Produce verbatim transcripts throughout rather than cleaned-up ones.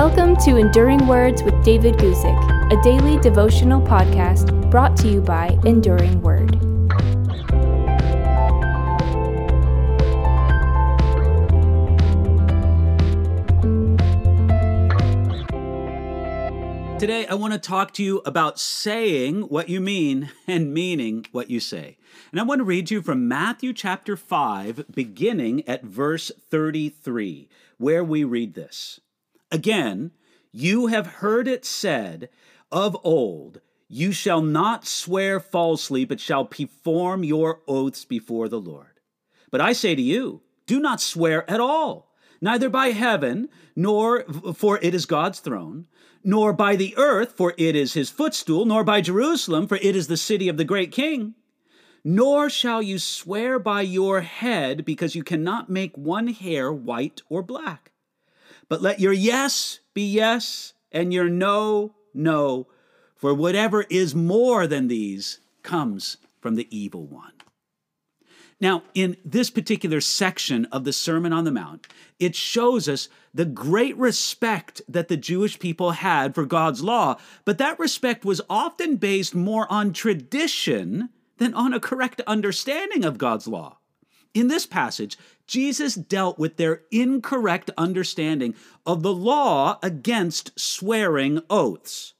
Welcome to Enduring Words with David Guzik, a daily devotional podcast brought to you by Enduring Word. Today, I want to talk to you about saying what you mean and meaning what you say. And I want to read to you from Matthew chapter five, beginning at verse thirty-three, where we read this. Again, you have heard it said of old, you shall not swear falsely, but shall perform your oaths before the Lord. But I say to you, do not swear at all. Neither by heaven, nor for it is God's throne, nor by the earth, for it is his footstool, nor by Jerusalem, for it is the city of the great king. Nor shall you swear by your head, because you cannot make one hair white or black. But let your yes be yes, and your no, no, for whatever is more than these comes from the evil one. Now, in this particular section of the Sermon on the Mount, it shows us the great respect that the Jewish people had for God's law, but that respect was often based more on tradition than on a correct understanding of God's law. In this passage, Jesus dealt with their incorrect understanding of the law against swearing oaths.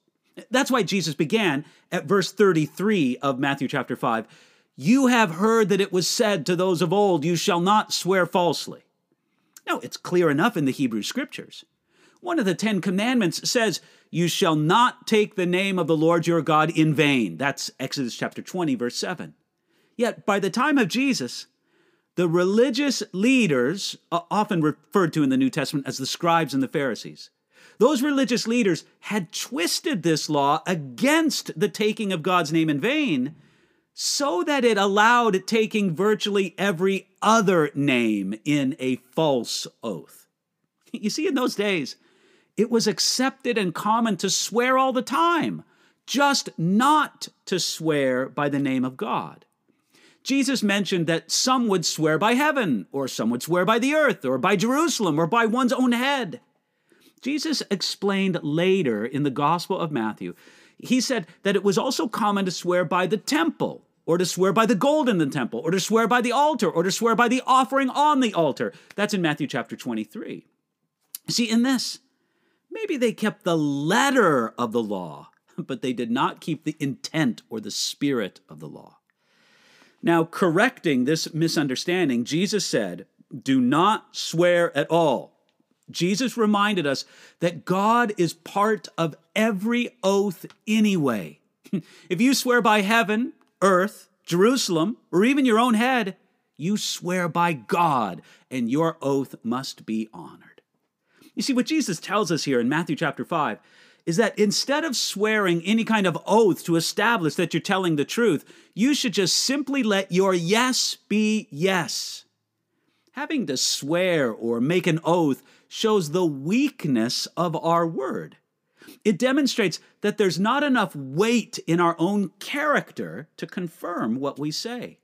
That's why Jesus began at verse thirty-three of Matthew chapter five, you have heard that it was said to those of old, you shall not swear falsely. Now, it's clear enough in the Hebrew scriptures. One of the Ten Commandments says, you shall not take the name of the Lord your God in vain. That's Exodus chapter twenty, verse seven. Yet, by the time of Jesus, the religious leaders, often referred to in the New Testament as the scribes and the Pharisees, those religious leaders had twisted this law against the taking of God's name in vain, so that it allowed taking virtually every other name in a false oath. You see, in those days, it was accepted and common to swear all the time, just not to swear by the name of God. Jesus mentioned that some would swear by heaven, or some would swear by the earth, or by Jerusalem, or by one's own head. Jesus explained later in the Gospel of Matthew, he said that it was also common to swear by the temple, or to swear by the gold in the temple, or to swear by the altar, or to swear by the offering on the altar. That's in Matthew chapter twenty-three. See, in this, maybe they kept the letter of the law, but they did not keep the intent or the spirit of the law. Now, correcting this misunderstanding, Jesus said, do not swear at all. Jesus reminded us that God is part of every oath anyway. If you swear by heaven, earth, Jerusalem, or even your own head, you swear by God, and your oath must be honored. You see, what Jesus tells us here in Matthew chapter five is that instead of swearing any kind of oath to establish that you're telling the truth, you should just simply let your yes be yes. Having to swear or make an oath shows the weakness of our word. It demonstrates that there's not enough weight in our own character to confirm what we say.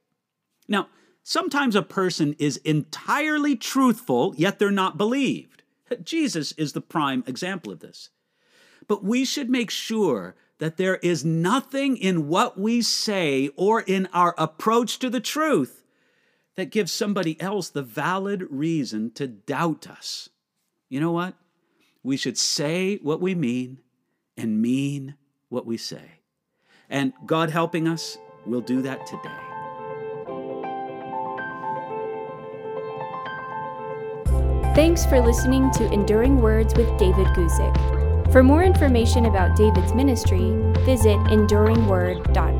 Now, sometimes a person is entirely truthful, yet they're not believed. Jesus is the prime example of this. But we should make sure that there is nothing in what we say or in our approach to the truth that gives somebody else the valid reason to doubt us. You know what? We should say what we mean and mean what we say. And God helping us, we'll do that today. Thanks for listening to Enduring Words with David Guzik. For more information about David's ministry, visit Enduring Word dot com.